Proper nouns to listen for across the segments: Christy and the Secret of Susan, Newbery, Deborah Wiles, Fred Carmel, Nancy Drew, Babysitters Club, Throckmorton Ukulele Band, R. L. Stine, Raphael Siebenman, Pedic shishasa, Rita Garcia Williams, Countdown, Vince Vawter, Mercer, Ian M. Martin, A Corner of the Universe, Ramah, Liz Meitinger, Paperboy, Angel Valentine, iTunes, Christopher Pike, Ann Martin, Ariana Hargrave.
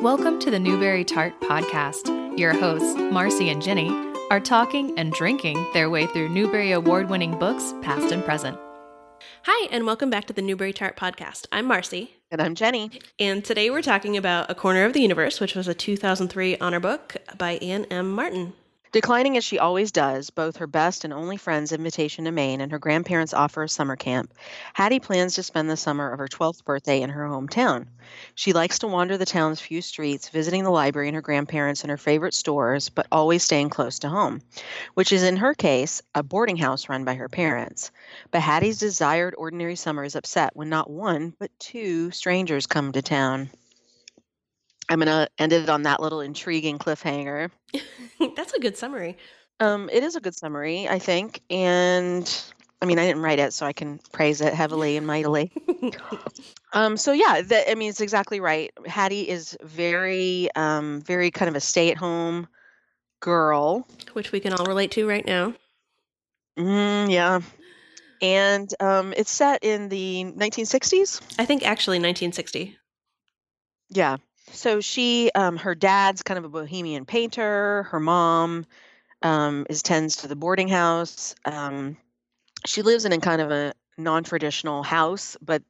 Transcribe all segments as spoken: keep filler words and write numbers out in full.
Welcome to the Newbery Tart Podcast. Your hosts, Marcy and Jenny, are talking and drinking their way through Newbery award-winning books, past and present. Hi, and welcome back to the Newbery Tart Podcast. I'm Marcy. And I'm Jenny. And today we're talking about A Corner of the Universe, which was a two thousand three honor book by Ian M. Martin. Declining as she always does, both her best and only friend's invitation to Maine and her grandparents' offer of summer camp, Hattie plans to spend the summer of her twelfth birthday in her hometown. She likes to wander the town's few streets, visiting the library and her grandparents and her favorite stores, but always staying close to home, which is, in her case, a boarding house run by her parents. But Hattie's desired ordinary summer is upset when not one, but two strangers come to town. I'm going to end it on that little intriguing cliffhanger. That's a good summary. Um, it is a good summary, I think. And I mean, I didn't write it, so I can praise it heavily and mightily. um, so yeah, that, I mean, it's exactly right. Hattie is very, um, very kind of a stay-at-home girl. Which we can all relate to right now. Mm, yeah. And um, it's set in the nineteen sixties? I think actually nineteen sixty. Yeah. So she, um, her dad's kind of a bohemian painter. Her mom um, is tends to the boarding house. Um, she lives in a kind of a non-traditional house, but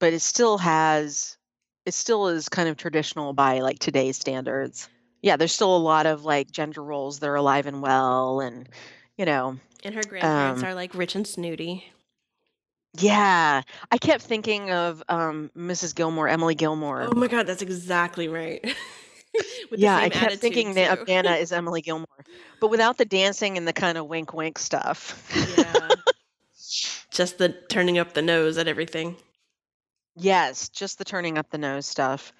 but it still has, it still is kind of traditional by like today's standards. Yeah, there's still a lot of like gender roles that are alive and well, and you know. And her grandparents um, are like rich and snooty. Yeah, I kept thinking of um, Missus Gilmore, Emily Gilmore. Oh my God, that's exactly right. With yeah, I kept thinking that Anna is Emily Gilmore, but without the dancing and the kind of wink wink stuff. Yeah, just the turning up the nose at everything. Yes, just the turning up the nose stuff.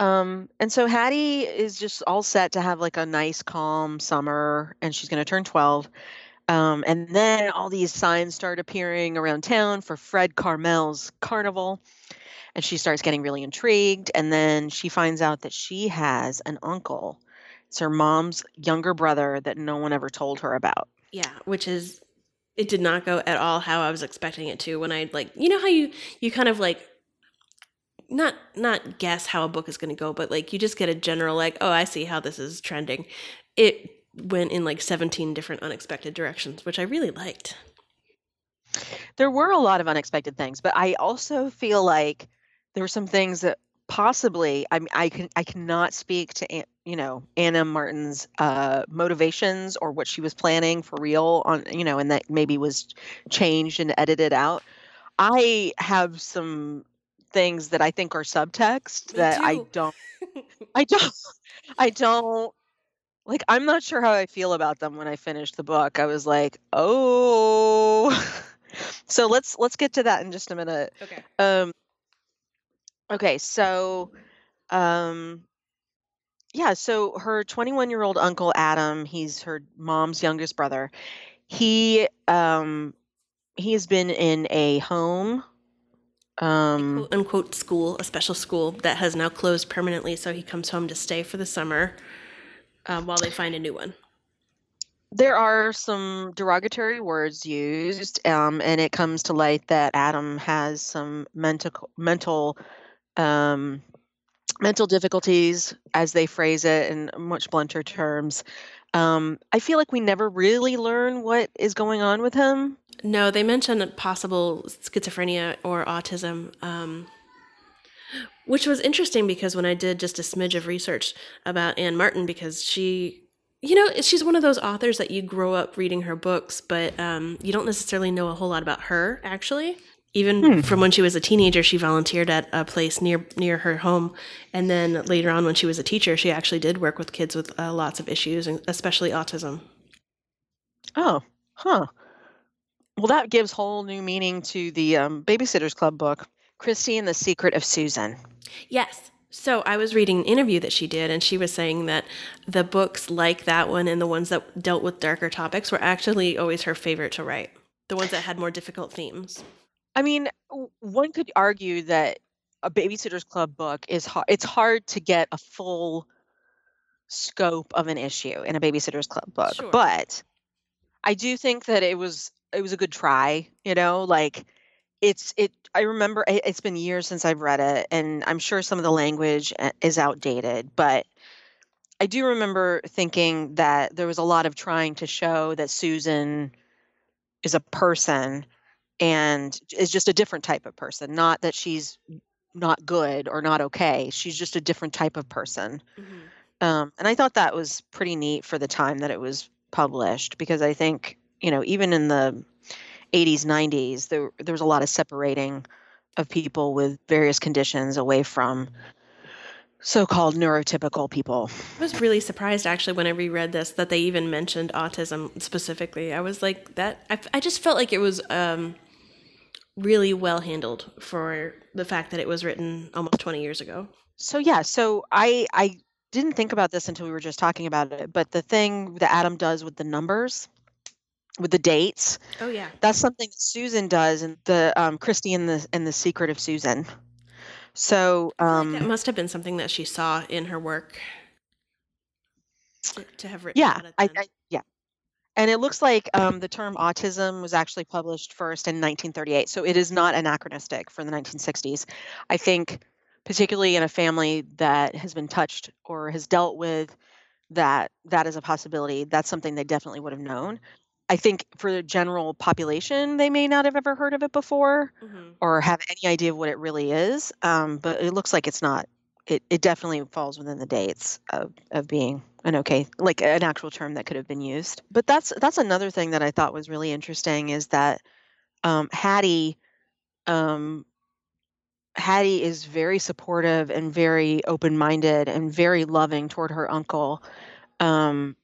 Um, and so Hattie is just all set to have like a nice, calm summer, and she's going to turn twelve. Um, and then all these signs start appearing around town for Fred Carmel's carnival. And she starts getting really intrigued. And then she finds out that she has an uncle. It's her mom's younger brother that no one ever told her about. Yeah, which is, it did not go at all how I was expecting it to when I like, you know how you, you kind of like, not not guess how a book is going to go, but like you just get a general like, oh, I see how this is trending. It went in like seventeen different unexpected directions, which I really liked. There were a lot of unexpected things, but I also feel like there were some things that possibly, I mean, I can, I cannot speak to, you know, Anna Martin's uh, motivations or what she was planning for real on, you know, and that maybe was changed and edited out. I have some things that I think are subtext Me that too. I don't, I don't, I don't, Like, I'm not sure how I feel about them when I finished the book. I was like, oh. So let's let's get to that in just a minute. Okay. Um, okay, so, um, yeah, so her twenty-one-year-old uncle, Adam, he's her mom's youngest brother. He um, he has been in a home. Um, quote, unquote, school, a special school that has now closed permanently, so he comes home to stay for the summer. Um, while they find a new one. There are some derogatory words used, um, and it comes to light that Adam has some mental mental um, mental difficulties, as they phrase it in much blunter terms. Um, I feel like we never really learn what is going on with him. No, they mention possible schizophrenia or autism, um, which was interesting because when I did just a smidge of research about Ann Martin, because she, you know, she's one of those authors that you grow up reading her books, but um, you don't necessarily know a whole lot about her, actually. Even hmm. from when she was a teenager, she volunteered at a place near near her home. And then later on when she was a teacher, she actually did work with kids with uh, lots of issues, and especially autism. Oh, huh. Well, that gives whole new meaning to the um, Babysitters Club book. Christy and the Secret of Susan. Yes. So I was reading an interview that she did, and she was saying that the books like that one and the ones that dealt with darker topics were actually always her favorite to write, the ones that had more difficult themes. I mean, one could argue that a Babysitter's Club book is hard. It's hard to get a full scope of an issue in a Babysitter's Club book. Sure. But I do think that it was it was a good try, you know, like It's it. I remember it, it's been years since I've read it, and I'm sure some of the language is outdated. But I do remember thinking that there was a lot of trying to show that Susan is a person and is just a different type of person. Not that she's not good or not okay. She's just a different type of person. Mm-hmm. Um, and I thought that was pretty neat for the time that it was published, because I think, you know, even in the eighties, nineties, there there was a lot of separating of people with various conditions away from so-called neurotypical people. I was really surprised, actually, when I reread this, that they even mentioned autism specifically. I was like, that I, I just felt like it was um, really well handled for the fact that it was written almost twenty years ago. So, yeah, so I I didn't think about this until we were just talking about it, but the thing that Adam does with the numbers, with the dates. Oh yeah. That's something that Susan does in the um, Christy and the and the Secret of Susan. So um, that must have been something that she saw in her work to, to have written. Yeah, I, I, yeah. And it looks like um, the term autism was actually published first in nineteen thirty-eight, so it is not anachronistic for the nineteen sixties. I think, particularly in a family that has been touched or has dealt with that, that is a possibility. That's something they definitely would have known. I think for the general population, they may not have ever heard of it before, mm-hmm. or have any idea of what it really is. Um, but it looks like it's not. It it definitely falls within the dates of, of being an okay, like an actual term that could have been used. But that's that's another thing that I thought was really interesting, is that um, Hattie, um, Hattie is very supportive and very open-minded and very loving toward her uncle, um,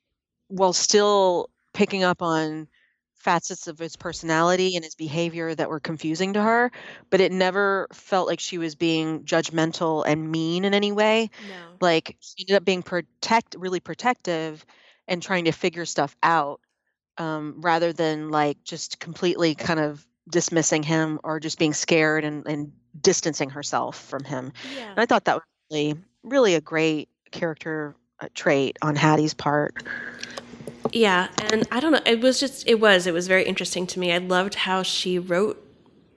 while still picking up on facets of his personality and his behavior that were confusing to her, but it never felt like she was being judgmental and mean in any way. No. Like, she ended up being protect, really protective and trying to figure stuff out, um, rather than like just completely kind of dismissing him or just being scared and, and distancing herself from him. Yeah. And I thought that was really, really a great character trait on Hattie's part. Yeah, and I don't know, it was just, it was, it was very interesting to me. I loved how she wrote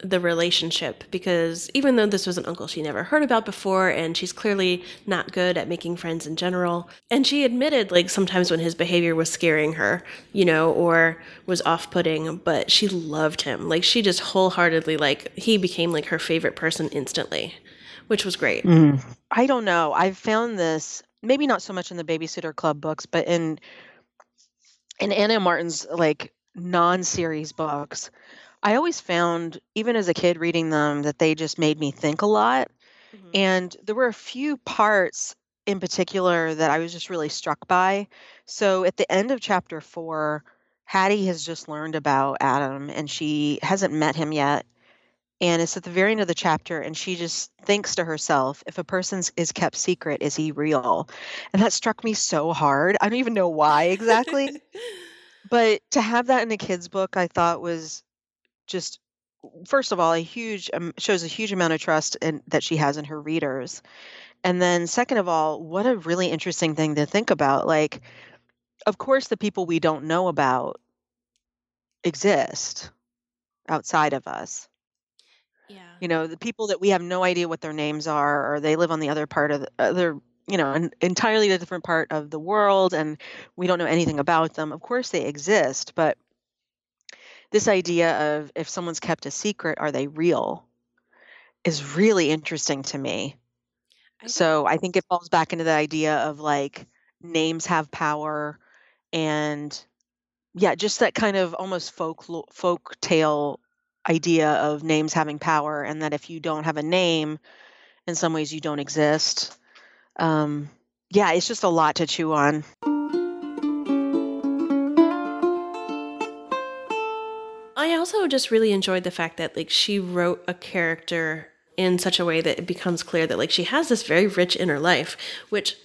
the relationship, because even though this was an uncle she never heard about before, and she's clearly not good at making friends in general, and she admitted, like, sometimes when his behavior was scaring her, you know, or was off-putting, but she loved him. Like, she just wholeheartedly, like, he became, like, her favorite person instantly, which was great. Mm. I don't know. I've found this, maybe not so much in the Babysitter Club books, but in... in Anna Martin's, like, non-series books, I always found, even as a kid reading them, that they just made me think a lot. Mm-hmm. And there were a few parts in particular that I was just really struck by. So at the end of chapter four, Hattie has just learned about Adam, and she hasn't met him yet. And it's at the very end of the chapter, and she just thinks to herself, if a person is kept secret, is he real? And that struck me so hard. I don't even know why exactly. But to have that in a kid's book, I thought was just, first of all, a huge, um, shows a huge amount of trust in, that she has in her readers. And then second of all, what a really interesting thing to think about. Like, of course, the people we don't know about exist outside of us. Yeah. You know, the people that we have no idea what their names are, or they live on the other part of the other, you know, an entirely a different part of the world, and we don't know anything about them. Of course they exist, but this idea of, if someone's kept a secret, are they real, is really interesting to me. I so I think it falls back into the idea of, like, names have power, and yeah, just that kind of almost folk folk tale idea of names having power, and that if you don't have a name, in some ways you don't exist. Um, yeah, it's just a lot to chew on. I also just really enjoyed the fact that, like, she wrote a character in such a way that it becomes clear that, like, she has this very rich inner life, which,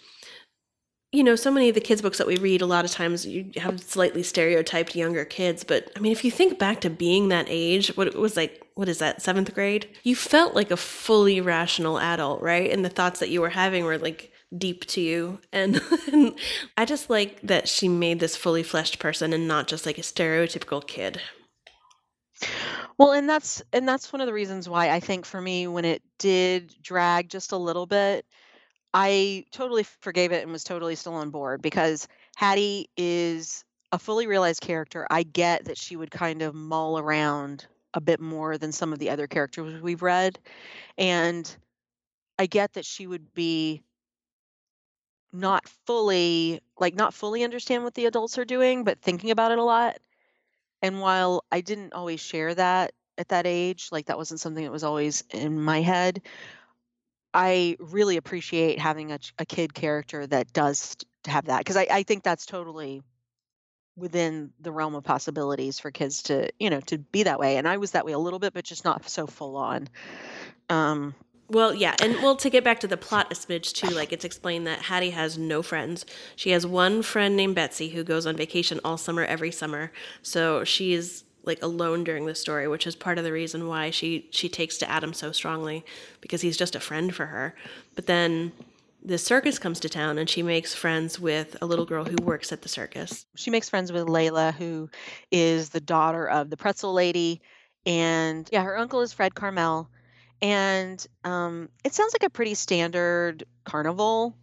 you know, so many of the kids' books that we read, a lot of times you have slightly stereotyped younger kids. But, I mean, if you think back to being that age, what it was like, what is that, seventh grade? You felt like a fully rational adult, right? And the thoughts that you were having were, like, deep to you. And, and I just like that she made this fully fleshed person and not just, like, a stereotypical kid. Well, and that's and that's one of the reasons why I think for me, when it did drag just a little bit, I totally forgave it and was totally still on board, because Hattie is a fully realized character. I get that she would kind of mull around a bit more than some of the other characters we've read. And I get that she would be not fully, like not fully understand what the adults are doing, but thinking about it a lot. And while I didn't always share that at that age, like that wasn't something that was always in my head, I really appreciate having a, a kid character that does have that. Because I, I think that's totally within the realm of possibilities for kids to, you know, to be that way. And I was that way a little bit, but just not so full on. Um, well, yeah. And well, to get back to the plot a smidge too, like it's explained that Hattie has no friends. She has one friend named Betsy who goes on vacation all summer, every summer. So she is like alone during the story, which is part of the reason why she, she takes to Adam so strongly, because he's just a friend for her. But then the circus comes to town and she makes friends with a little girl who works at the circus. She makes friends with Layla, who is the daughter of the pretzel lady. And yeah, her uncle is Fred Carmel. And um, it sounds like a pretty standard carnival,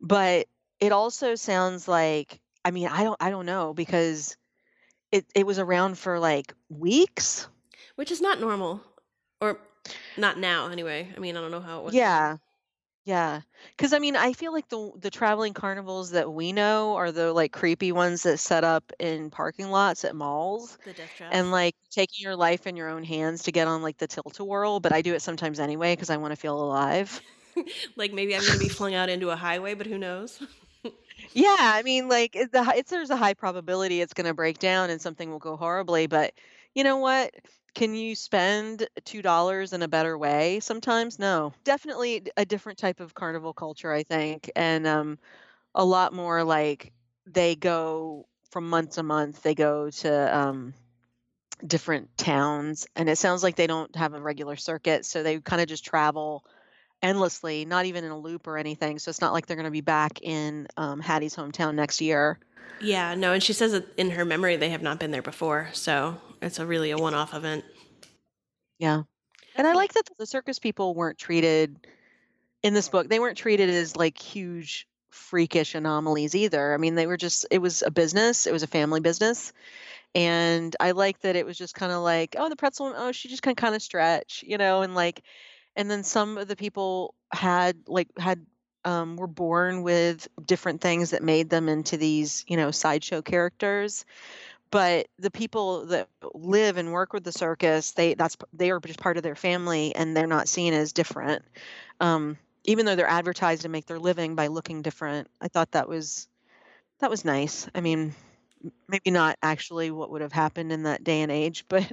but it also sounds like, I mean, I don't, I don't know, because it, it was around for like weeks, which is not normal, or not now anyway. I mean, I don't know how it was. Yeah. Yeah. Because, I mean, I feel like the the traveling carnivals that we know are the, like, creepy ones that set up in parking lots at malls. The death trap. And, like, taking your life in your own hands to get on, like, the tilt-a-whirl. But I do it sometimes anyway because I want to feel alive. Like, maybe I'm going to be flung out into a highway, but who knows? Yeah. I mean, like, it's a, it's, there's a high probability it's going to break down and something will go horribly. But you know what? Can you spend two dollars in a better way sometimes? No. Definitely a different type of carnival culture, I think. And um, a lot more like they go from month to month. They go to um, different towns. And it sounds like they don't have a regular circuit. So they kind of just travel endlessly, not even in a loop or anything. So it's not like they're going to be back in um, Hattie's hometown next year. Yeah, no. And she says that in her memory, they have not been there before. So it's a really a one-off event. Yeah. And I like that the circus people weren't treated in this book. They weren't treated as like huge freakish anomalies either. I mean, they were just, it was a business. It was a family business. And I like that it was just kind of like, oh, the pretzel, oh, she just can kind of stretch, you know, and like, and then some of the people had like, had, um, were born with different things that made them into these, you know, sideshow characters. But the people that live and work with the circus, they that's they are just part of their family, and they're not seen as different, um, even though they're advertised to make their living by looking different. I thought that was that was nice. I mean, maybe not actually what would have happened in that day and age, but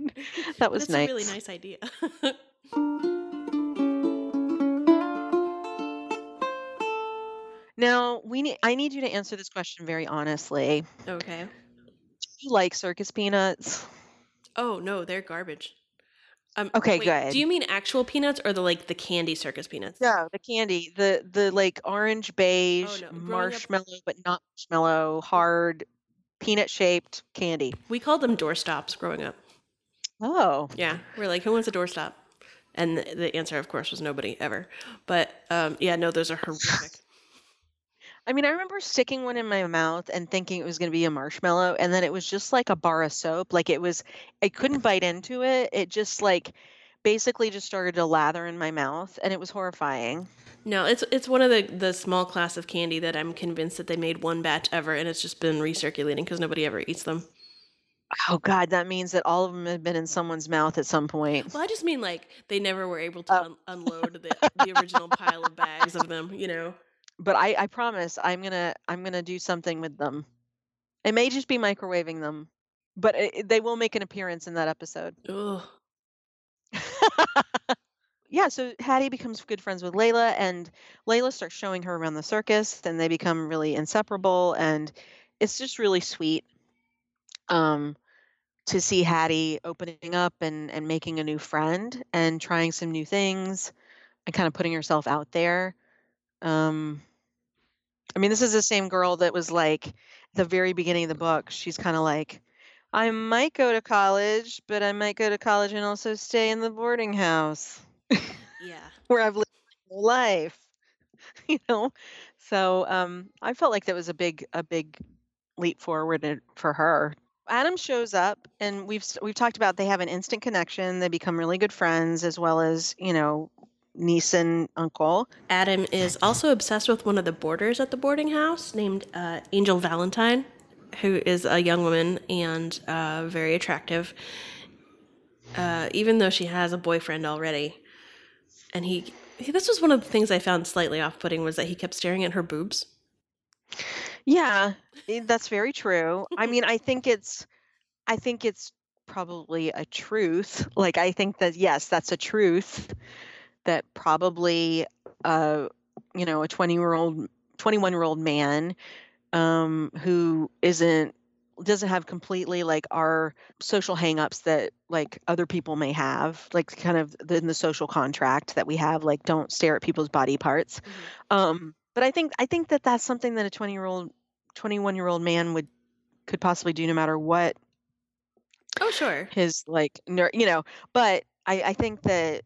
that was that's nice. That's a really nice idea. Now, we need, I need you to answer this question very honestly. Okay. You like circus peanuts? Oh no, they're garbage. Um, okay, wait, good. Do you mean actual peanuts or the like the candy circus peanuts? No, the candy, the the like orange beige oh, no. marshmallow, up- but not marshmallow, hard peanut shaped candy. We called them doorstops growing up. Oh, yeah, we're like, who wants a doorstop? And the, the answer, of course, was nobody ever. But um, yeah, no, those are horrific. I mean, I remember sticking one in my mouth and thinking it was going to be a marshmallow, and then it was just like a bar of soap. Like it was, I couldn't bite into it. It just like basically just started to lather in my mouth, and it was horrifying. No, it's it's one of the, the small class of candy that I'm convinced that they made one batch ever, and it's just been recirculating because nobody ever eats them. Oh, God, that means that all of them have been in someone's mouth at some point. Well, I just mean like they never were able to oh. un- unload the, the original pile of bags of them, you know. But I, I promise I'm going to I'm gonna do something with them. It may just be microwaving them, but it, they will make an appearance in that episode. Ugh. Yeah, so Hattie becomes good friends with Layla, and Layla starts showing her around the circus, and they become really inseparable, and it's just really sweet um, to see Hattie opening up and, and making a new friend and trying some new things and kind of putting herself out there. Um, I mean, this is the same girl that was like, at the very beginning of the book, she's kind of like, I might go to college, but I might go to college and also stay in the boarding house. Yeah. Where I've lived my whole life. You know? So um, I felt like that was a big, a big leap forward for her. Adam shows up, and we've we've talked about they have an instant connection. They become really good friends, as well as, you know, niece and uncle. Adam is also obsessed with one of the boarders at the boarding house named uh, Angel Valentine, who is a young woman and uh, very attractive, uh, even though she has a boyfriend already. And he, he, this was one of the things I found slightly off-putting, was that he kept staring at her boobs. Yeah, that's very true. I mean, I think it's, I think it's probably a truth. Like, I think that, yes, that's a truth that probably, uh, you know, a twenty year old, twenty-one year old man, um, who isn't, doesn't have completely like our social hangups that like other people may have, like kind of the, in the social contract that we have, like don't stare at people's body parts. Mm-hmm. Um, But I think I think that that's something that a twenty-year-old, twenty-one-year-old man would could possibly do, no matter what. Oh, sure. His like, ner- you know. But I, I think that,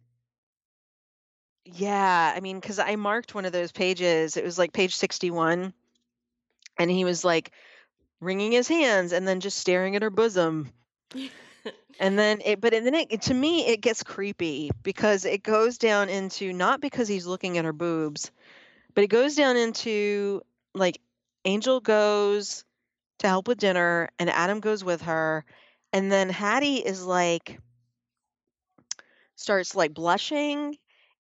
yeah. I mean, because I marked one of those pages. It was like page sixty-one, and he was like wringing his hands and then just staring at her bosom. And then it, but then it, to me, it gets creepy because it goes down into not because he's looking at her boobs. But it goes down into, like, Angel goes to help with dinner, and Adam goes with her. And then Hattie is, like, starts, like, blushing.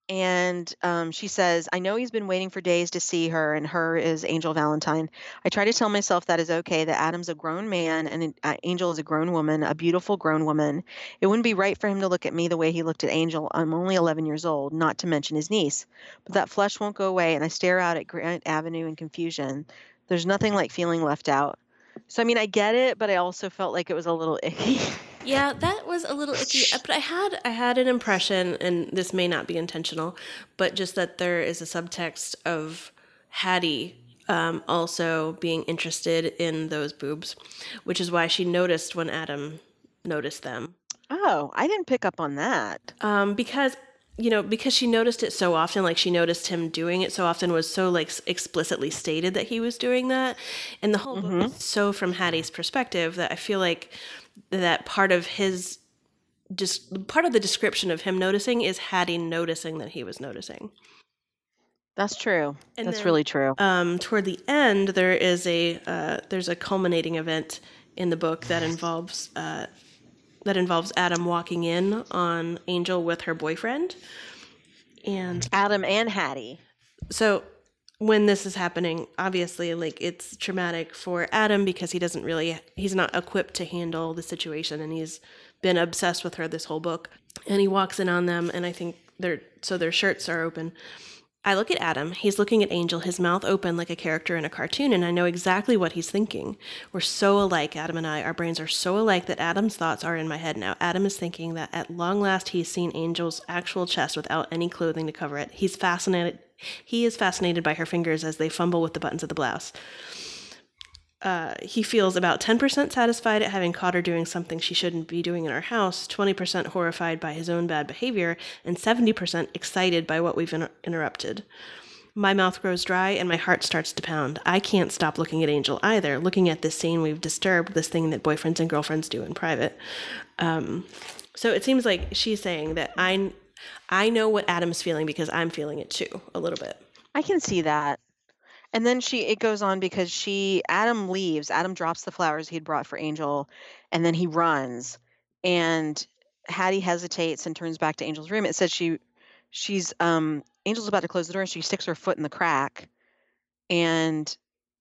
And um, she says, I know he's been waiting for days to see her, and her is Angel Valentine. I try to tell myself that is okay, that Adam's a grown man, and uh, Angel is a grown woman, a beautiful grown woman. It wouldn't be right for him to look at me the way he looked at Angel. I'm only eleven years old, not to mention his niece. But that flush won't go away, and I stare out at Grant Avenue in confusion. There's nothing like feeling left out. So, I mean, I get it, but I also felt like it was a little icky. Yeah, that was a little icky, but I had I had an impression, and this may not be intentional, but just that there is a subtext of Hattie um, also being interested in those boobs, which is why she noticed when Adam noticed them. Oh, I didn't pick up on that. Um, because, you know, because she noticed it so often, like she noticed him doing it so often, was so like explicitly stated that he was doing that. And the whole mm-hmm. book is so from Hattie's perspective that I feel like that part of his just part of the description of him noticing is Hattie noticing that he was noticing. That's true. And that's then, really true. Um, toward the end, there is a, uh, there's a culminating event in the book that involves, uh, that involves Adam walking in on Angel with her boyfriend and Adam and Hattie. So when this is happening, obviously, like, it's traumatic for Adam because he doesn't really, he's not equipped to handle the situation, and he's been obsessed with her this whole book. And he walks in on them, and I think they're, so their shirts are open. I look at Adam. He's looking at Angel, his mouth open like a character in a cartoon, and I know exactly what he's thinking. We're so alike, Adam and I. Our brains are so alike that Adam's thoughts are in my head now. Adam is thinking that at long last he's seen Angel's actual chest without any clothing to cover it. He's fascinated. He is fascinated by her fingers as they fumble with the buttons of the blouse. Uh, he feels about ten percent satisfied at having caught her doing something she shouldn't be doing in our house, twenty percent horrified by his own bad behavior, and seventy percent excited by what we've in- interrupted. My mouth grows dry and my heart starts to pound. I can't stop looking at Angel either, looking at this scene we've disturbed, this thing that boyfriends and girlfriends do in private. Um, so it seems like she's saying that I... I know what Adam's feeling because I'm feeling it too, a little bit. I can see that. And then she, it goes on because she, Adam leaves. Adam drops the flowers he'd brought for Angel, and then he runs. And Hattie hesitates and turns back to Angel's room. It says she, she's, um, Angel's about to close the door, and she sticks her foot in the crack. And,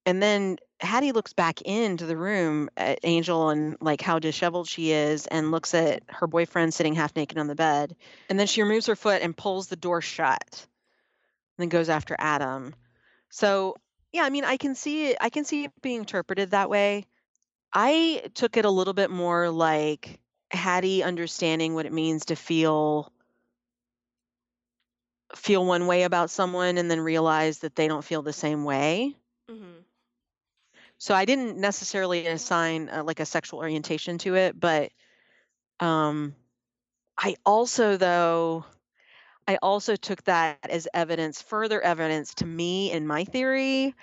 and then Hattie looks back into the room at Angel and like how disheveled she is, and looks at her boyfriend sitting half naked on the bed. And then she removes her foot and pulls the door shut, and then goes after Adam. So yeah, I mean, I can see it, I can see it being interpreted that way. I took it a little bit more like Hattie understanding what it means to feel feel one way about someone and then realize that they don't feel the same way. Mm-hmm. So I didn't necessarily assign uh, like a sexual orientation to it, but um, I also though, I also took that as evidence, further evidence to me in my theory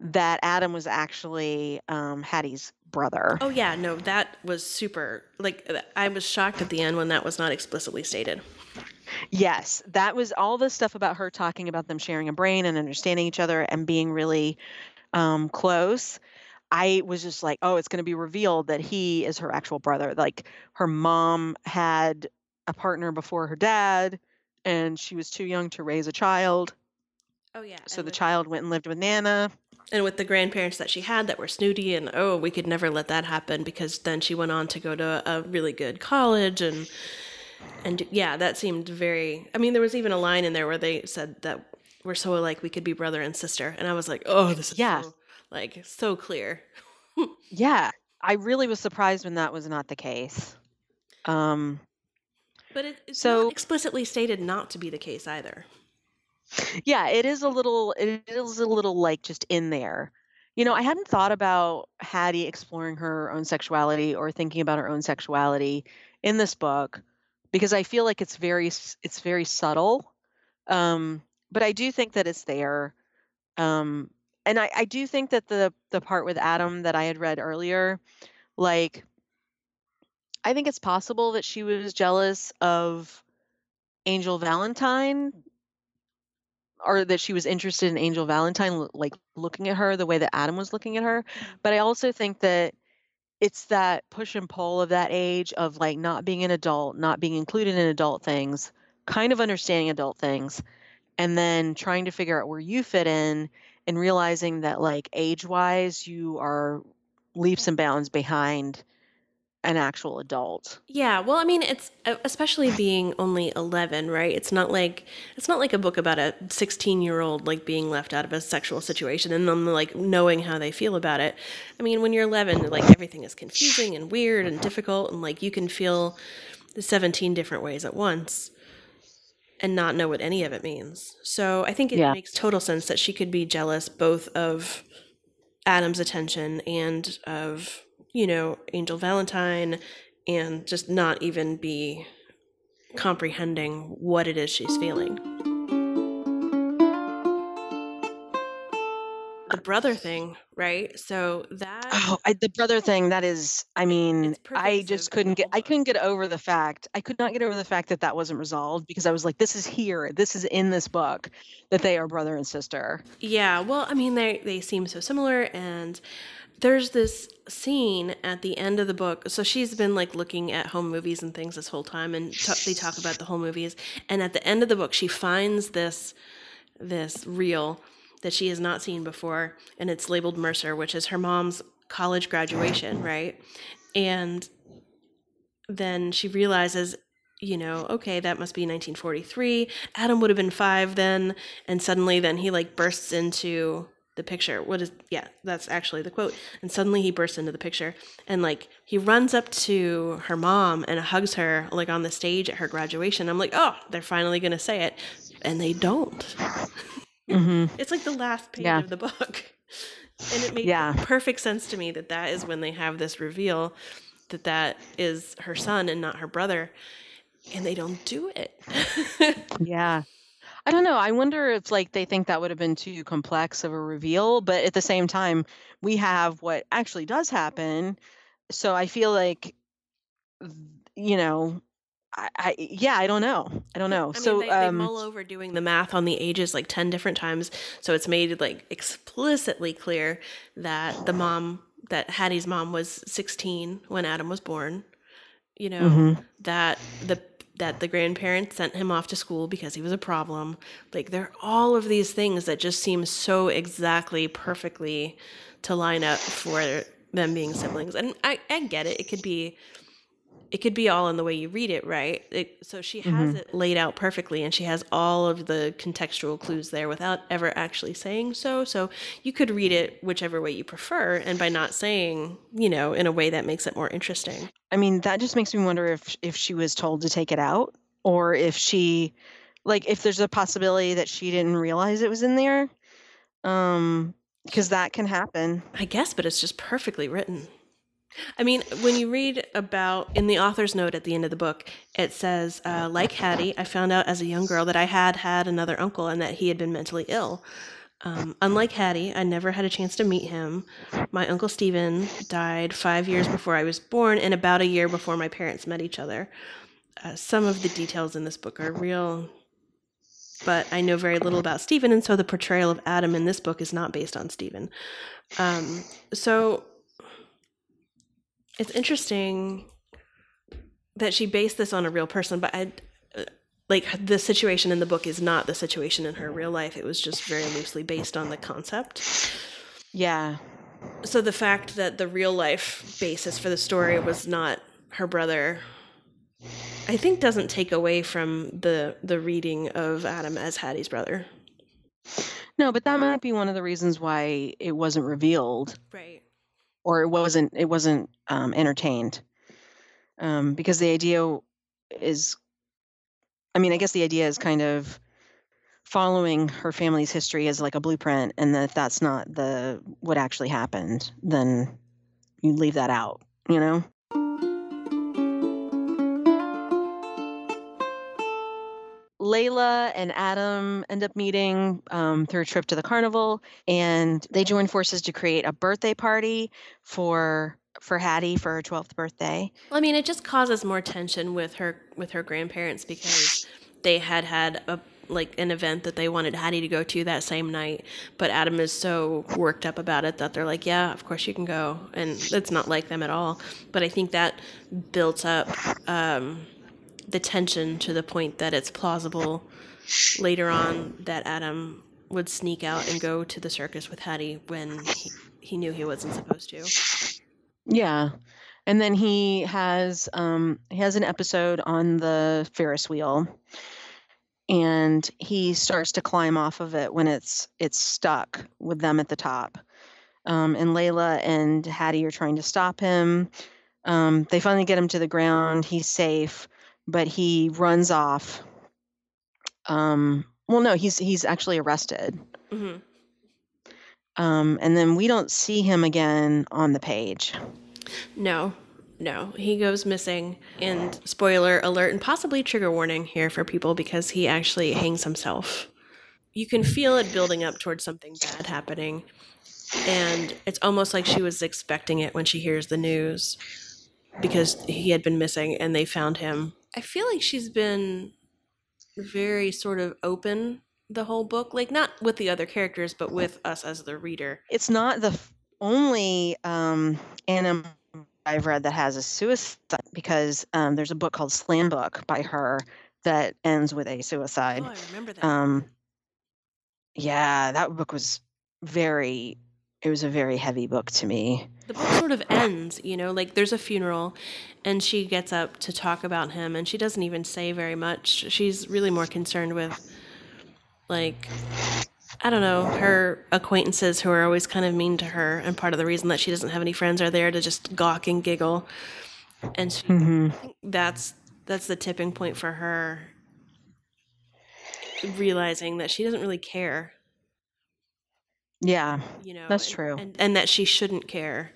that Adam was actually um, Hattie's brother. Oh yeah, no, that was super, like I was shocked at the end when that was not explicitly stated. Yes, that was all the stuff about her talking about them sharing a brain and understanding each other and being really um, close. I was just like, oh, it's going to be revealed that he is her actual brother. Like her mom had a partner before her dad and she was too young to raise a child. Oh yeah. So the child went and lived with Nana. And with the grandparents that she had that were snooty and, oh, we could never let that happen, because then she went on to go to a really good college and, and yeah, that seemed very, I mean, there was even a line in there where they said that we're so alike, we could be brother and sister. And I was like, oh, this is yeah. so, like so clear. Yeah. I really was surprised when that was not the case. Um, but it, it's so, not explicitly stated not to be the case either. Yeah, it is a little, it is a little like just in there. You know, I hadn't thought about Hattie exploring her own sexuality or thinking about her own sexuality in this book, because I feel like it's very, it's very subtle. Um, but I do think that it's there. Um, and I, I do think that the, the part with Adam that I had read earlier, like, I think it's possible that she was jealous of Angel Valentine, or that she was interested in Angel Valentine, like looking at her the way that Adam was looking at her. But I also think that it's that push and pull of that age of like not being an adult, not being included in adult things, kind of understanding adult things, and then trying to figure out where you fit in and realizing that like age-wise you are leaps and bounds behind an actual adult. Yeah. Well, I mean, it's especially being only eleven, right? It's not like, it's not like a book about a sixteen year old, like being left out of a sexual situation and them like knowing how they feel about it. I mean, when you're eleven, like everything is confusing and weird and difficult. And like, you can feel the seventeen different ways at once and not know what any of it means. So I think it yeah. makes total sense that she could be jealous both of Adam's attention and of, you know, Angel Valentine, and just not even be comprehending what it is she's feeling. The brother thing, right? So that oh, I, the brother thing, that is, I mean, I just couldn't get, I couldn't get over the fact, I could not get over the fact that that wasn't resolved, because I was like, this is here, this is in this book, that they are brother and sister. Yeah, well, I mean, they they seem so similar, and there's this scene at the end of the book. So she's been like looking at home movies and things this whole time, and t- they talk about the home movies. And at the end of the book, she finds this this reel that she has not seen before, and it's labeled Mercer, which is her mom's college graduation, right? And then she realizes, you know, okay, that must be nineteen forty-three. Adam would have been five then, and suddenly then he like bursts into the picture. What is, yeah, that's actually the quote. And suddenly he bursts into the picture, and like he runs up to her mom and hugs her like on the stage at her graduation. I'm like, oh, they're finally going to say it. And they don't. Mm-hmm. It's like the last page yeah. of the book. And it made yeah. perfect sense to me that that is when they have this reveal that that is her son and not her brother. And they don't do it. Yeah. I don't know. I wonder if like they think that would have been too complex of a reveal, but at the same time, we have what actually does happen. So I feel like, you know, I, I yeah, I don't know. I don't know. I mean, so they, um, they mull over doing the math on the ages like ten different times. So it's made like explicitly clear that the mom, that Hattie's mom was sixteen when Adam was born. You know, mm-hmm. that the that the grandparents sent him off to school because he was a problem. Like there are all of these things that just seem so exactly perfectly to line up for them being siblings. And I, I get it. It could be, it could be all in the way you read it. Right. It, so she has mm-hmm. it laid out perfectly, and she has all of the contextual clues there without ever actually saying so. So you could read it whichever way you prefer. And by not saying, you know, in a way that makes it more interesting. I mean, that just makes me wonder if, if she was told to take it out, or if she, like, if there's a possibility that she didn't realize it was in there. Um, because that can happen. I guess, but it's just perfectly written. I mean, when you read about, in the author's note at the end of the book, it says, uh, like Hattie, I found out as a young girl that I had had another uncle and that he had been mentally ill. Um, unlike Hattie, I never had a chance to meet him. My Uncle Stephen died five years before I was born and about a year before my parents met each other. Uh, some of the details in this book are real, but I know very little about Stephen, and so the portrayal of Adam in this book is not based on Stephen. Um, so... It's interesting that she based this on a real person, but I, like, the situation in the book is not the situation in her real life. It was just very loosely based on the concept. Yeah. So the fact that the real life basis for the story was not her brother, I think, doesn't take away from the the reading of Adam as Hattie's brother. No, but that might be one of the reasons why it wasn't revealed. Right. Or it wasn't it wasn't um, entertained, um, because the idea is, I mean, I guess the idea is kind of following her family's history as like a blueprint, and that if that's not the what actually happened, then you leave that out, you know. Layla and Adam end up meeting um, through a trip to the carnival, and they join forces to create a birthday party for for Hattie for her twelfth birthday. Well, I mean, it just causes more tension with her with her grandparents, because they had had a like an event that they wanted Hattie to go to that same night, but Adam is so worked up about it that they're like, yeah, of course you can go, and it's not like them at all. But I think that built up um the tension to the point that it's plausible later on that Adam would sneak out and go to the circus with Hattie when he, he knew he wasn't supposed to. Yeah. And then he has, um, he has an episode on the Ferris wheel, and he starts to climb off of it when it's, it's stuck with them at the top. Um, and Layla and Hattie are trying to stop him. Um, they finally get him to the ground. He's safe. But he runs off. Um, well, no, he's he's actually arrested. Mm-hmm. Um, and then we don't see him again on the page. No, no. He goes missing. And spoiler alert, and possibly trigger warning here for people, because he actually hangs himself. You can feel it building up towards something bad happening. And it's almost like she was expecting it when she hears the news, because he had been missing and they found him. I feel like she's been very sort of open the whole book, like not with the other characters, but with us as the reader. It's not the only um, anime I've read that has a suicide, because um, there's a book called Slam Book by her that ends with a suicide. Oh, I remember that. Um, yeah, that book was very, it was a very heavy book to me. The book sort of ends, you know, like there's a funeral and she gets up to talk about him, and she doesn't even say very much. She's really more concerned with, like, I don't know, her acquaintances who are always kind of mean to her, and part of the reason that she doesn't have any friends are there to just gawk and giggle. And she, mm-hmm. I think that's that's the tipping point for her, realizing that she doesn't really care. Yeah, you know, that's and, true. And, and that she shouldn't care.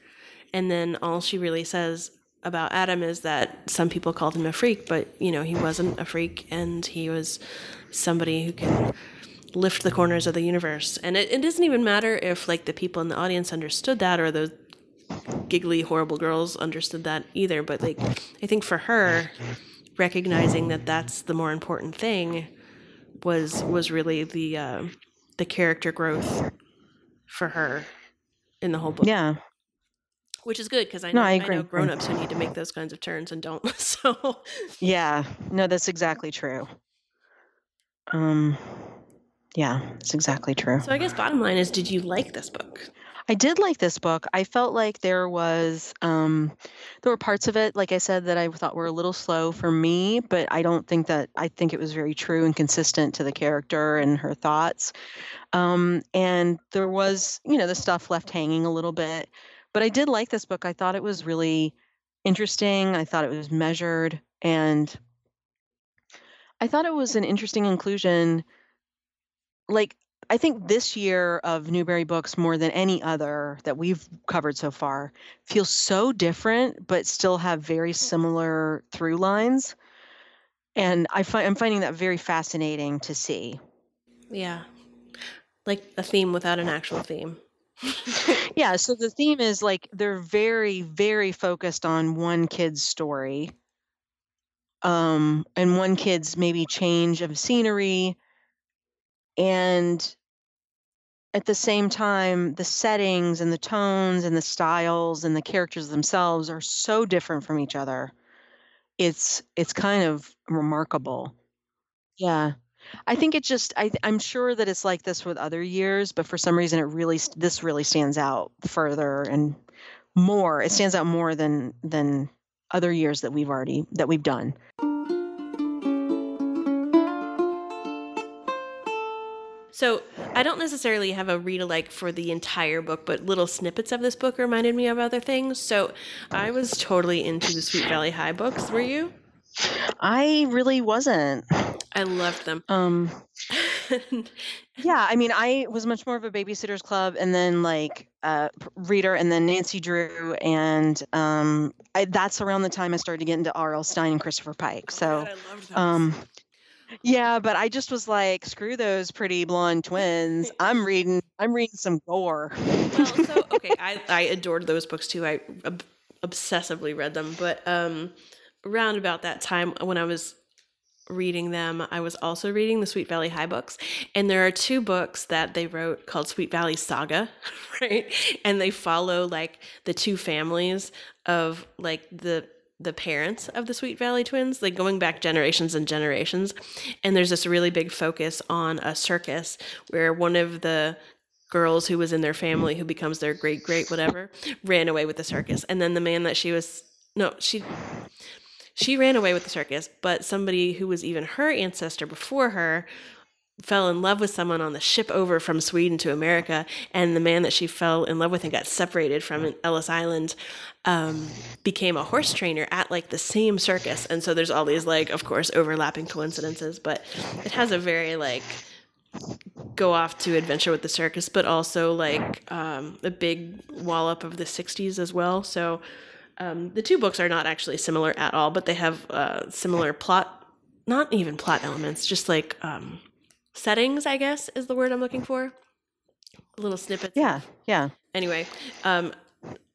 And then all she really says about Adam is that some people called him a freak, but, you know, he wasn't a freak, and he was somebody who can lift the corners of the universe. And it, it doesn't even matter if, like, the people in the audience understood that, or those giggly, horrible girls understood that either. But, like, I think for her, recognizing that that's the more important thing was was really the uh, the character growth for her in the whole book. Yeah. Which is good, because I know, no, I I know grown-ups who need to make those kinds of turns and don't. So yeah, no, that's exactly true. Um, yeah, it's exactly true. So I guess bottom line is, did you like this book? I did like this book. I felt like there was, um, there were parts of it, like I said, that I thought were a little slow for me, but I don't think that, I think it was very true and consistent to the character and her thoughts. Um, and there was, you know, the stuff left hanging a little bit. But I did like this book. I thought it was really interesting. I thought it was measured. And I thought it was an interesting inclusion. Like, I think this year of Newbery books, more than any other that we've covered so far, feels so different, but still have very similar through lines. And I fi- I'm finding that very fascinating to see. Yeah. Like a theme without an actual theme. Yeah. So the theme is like, they're very, very focused on one kid's story. Um, and one kid's maybe change of scenery. And at the same time, the settings and the tones and the styles and the characters themselves are so different from each other. It's it's kind of remarkable. Yeah. I think it just, I, I'm sure that it's like this with other years, but for some reason it really, this really stands out further and more. It stands out more than, than other years that we've already, that we've done. So I don't necessarily have a read-alike for the entire book, but little snippets of this book reminded me of other things. So I was totally into the Sweet Valley High books. Were you? I really wasn't. I loved them. Um, yeah, I mean, I was much more of a Babysitters Club and then like uh, reader and then Nancy Drew. And um, I, that's around the time I started to get into R L. Stine and Christopher Pike. So, oh God, I loved those. Um, yeah, but I just was like, screw those pretty blonde twins. I'm reading, I'm reading some gore. Well, so, okay, I, I adored those books too. I ob- obsessively read them. But um, around about that time when I was reading them, I was also reading the Sweet Valley High books, and there are two books that they wrote called Sweet Valley Saga, right? And they follow like the two families of like the the parents of the Sweet Valley twins, like going back generations and generations. And there's this really big focus on a circus where one of the girls who was in their family, who becomes their great great whatever, ran away with the circus, and then the man that she was no she. She ran away with the circus, but somebody who was even her ancestor before her fell in love with someone on the ship over from Sweden to America, and the man that she fell in love with and got separated from in Ellis Island um, became a horse trainer at, like, the same circus. And so there's all these, like, of course, overlapping coincidences, but it has a very, like, go off to adventure with the circus, but also, like, um, a big wallop of the sixties as well, so... Um, the two books are not actually similar at all, but they have uh, similar plot, not even plot elements, just like um, settings, I guess, is the word I'm looking for. Little snippets. Yeah, yeah. Anyway, um,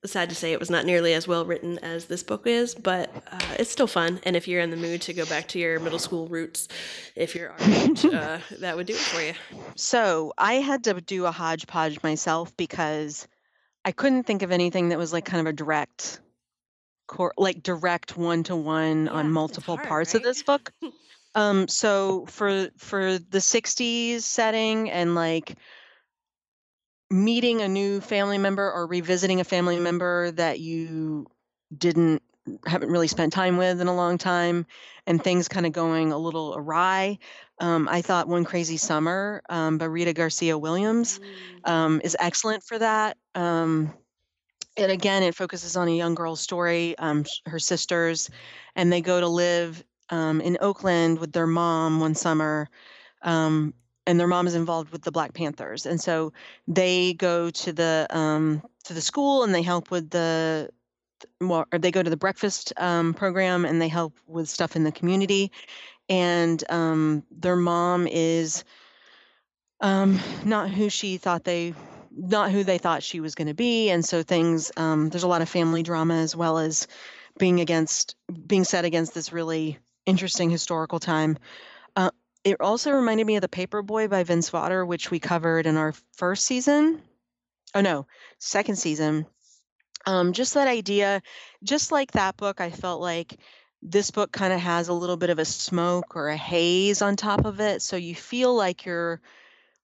sad to say it was not nearly as well written as this book is, but uh, it's still fun. And if you're in the mood to go back to your middle school roots, if you're our age, uh, that would do it for you. So I had to do a hodgepodge myself because I couldn't think of anything that was like kind of a direct... Cor- like direct one-to-one yeah, on multiple hard, parts right? of this book. Um, so for for the sixties setting and like meeting a new family member or revisiting a family member that you didn't haven't really spent time with in a long time and things kind of going a little awry. Um, I thought One Crazy Summer um, by Rita Garcia Williams mm. um, is excellent for that. Um And again, it focuses on a young girl's story, um, her sisters, and they go to live um, in Oakland with their mom one summer, um, and their mom is involved with the Black Panthers. And so they go to the um, to the school and they help with the, well, or they go to the breakfast um, program and they help with stuff in the community. And um, their mom is um, not who she thought they not who they thought she was going to be. And so things, um, there's a lot of family drama as well as being against, being set against this really interesting historical time. Uh, it also reminded me of The Paperboy by Vince Vawter, which we covered in our first season. Oh no, second season. Um, just that idea, just like that book, I felt like this book kind of has a little bit of a smoke or a haze on top of it. So you feel like you're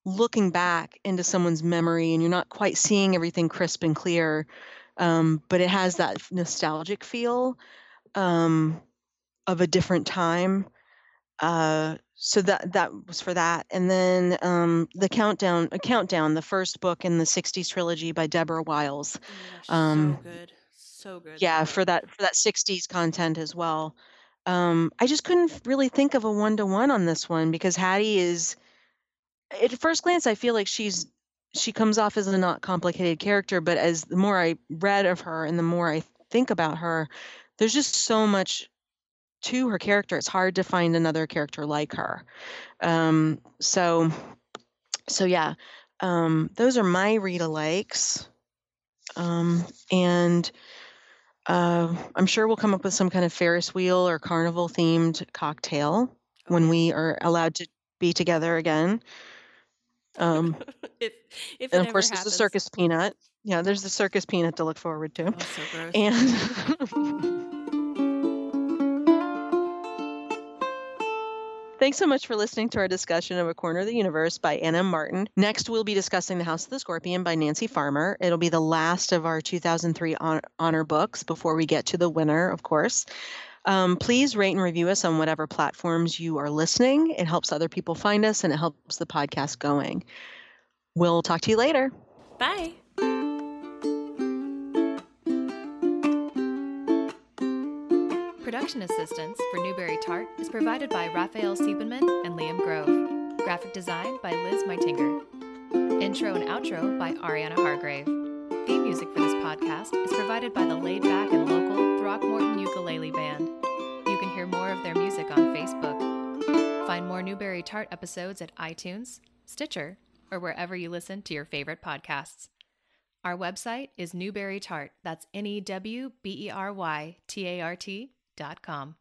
looking back into someone's memory and you're not quite seeing everything crisp and clear, um, but it has that nostalgic feel um, of a different time. Uh, so that that was for that. And then um, the Countdown, a Countdown, the first book in the sixties trilogy by Deborah Wiles. Oh um, so good, so good. Yeah, for that for that sixties content as well. Um, I just couldn't really think of a one-to-one on this one because Hattie is at first glance, I feel like she's she comes off as a not complicated character, but as the more I read of her and the more I think about her, there's just so much to her character. It's hard to find another character like her. Um, so, so yeah, um, those are my read-alikes. Um, and uh, I'm sure we'll come up with some kind of Ferris wheel or carnival themed cocktail when we are allowed to be together again. Um, if, if and of course, happens. There's the circus peanut. Yeah, there's the circus peanut to look forward to. Oh, so gross. And thanks so much for listening to our discussion of A Corner of the Universe by Ian M. Martin. Next, we'll be discussing The House of the Scorpion by Nancy Farmer. It'll be the last of our two thousand three honor, honor books before we get to the winner, of course. Um, please rate and review us on whatever platforms you are listening. It helps other people find us, and it helps the podcast going. We'll talk to you later. Bye. Production assistance for Newbery Tart is provided by Raphael Siebenman and Liam Grove. Graphic design by Liz Meitinger. Intro and outro by Ariana Hargrave. Theme music for this podcast is provided by the laid-back and local Throckmorton Ukulele Band. You can hear more of their music on Facebook. Find more Newbery Tart episodes at iTunes, Stitcher, or wherever you listen to your favorite podcasts. Our website is Newbery Tart. That's N E W B E R Y T A R T dot com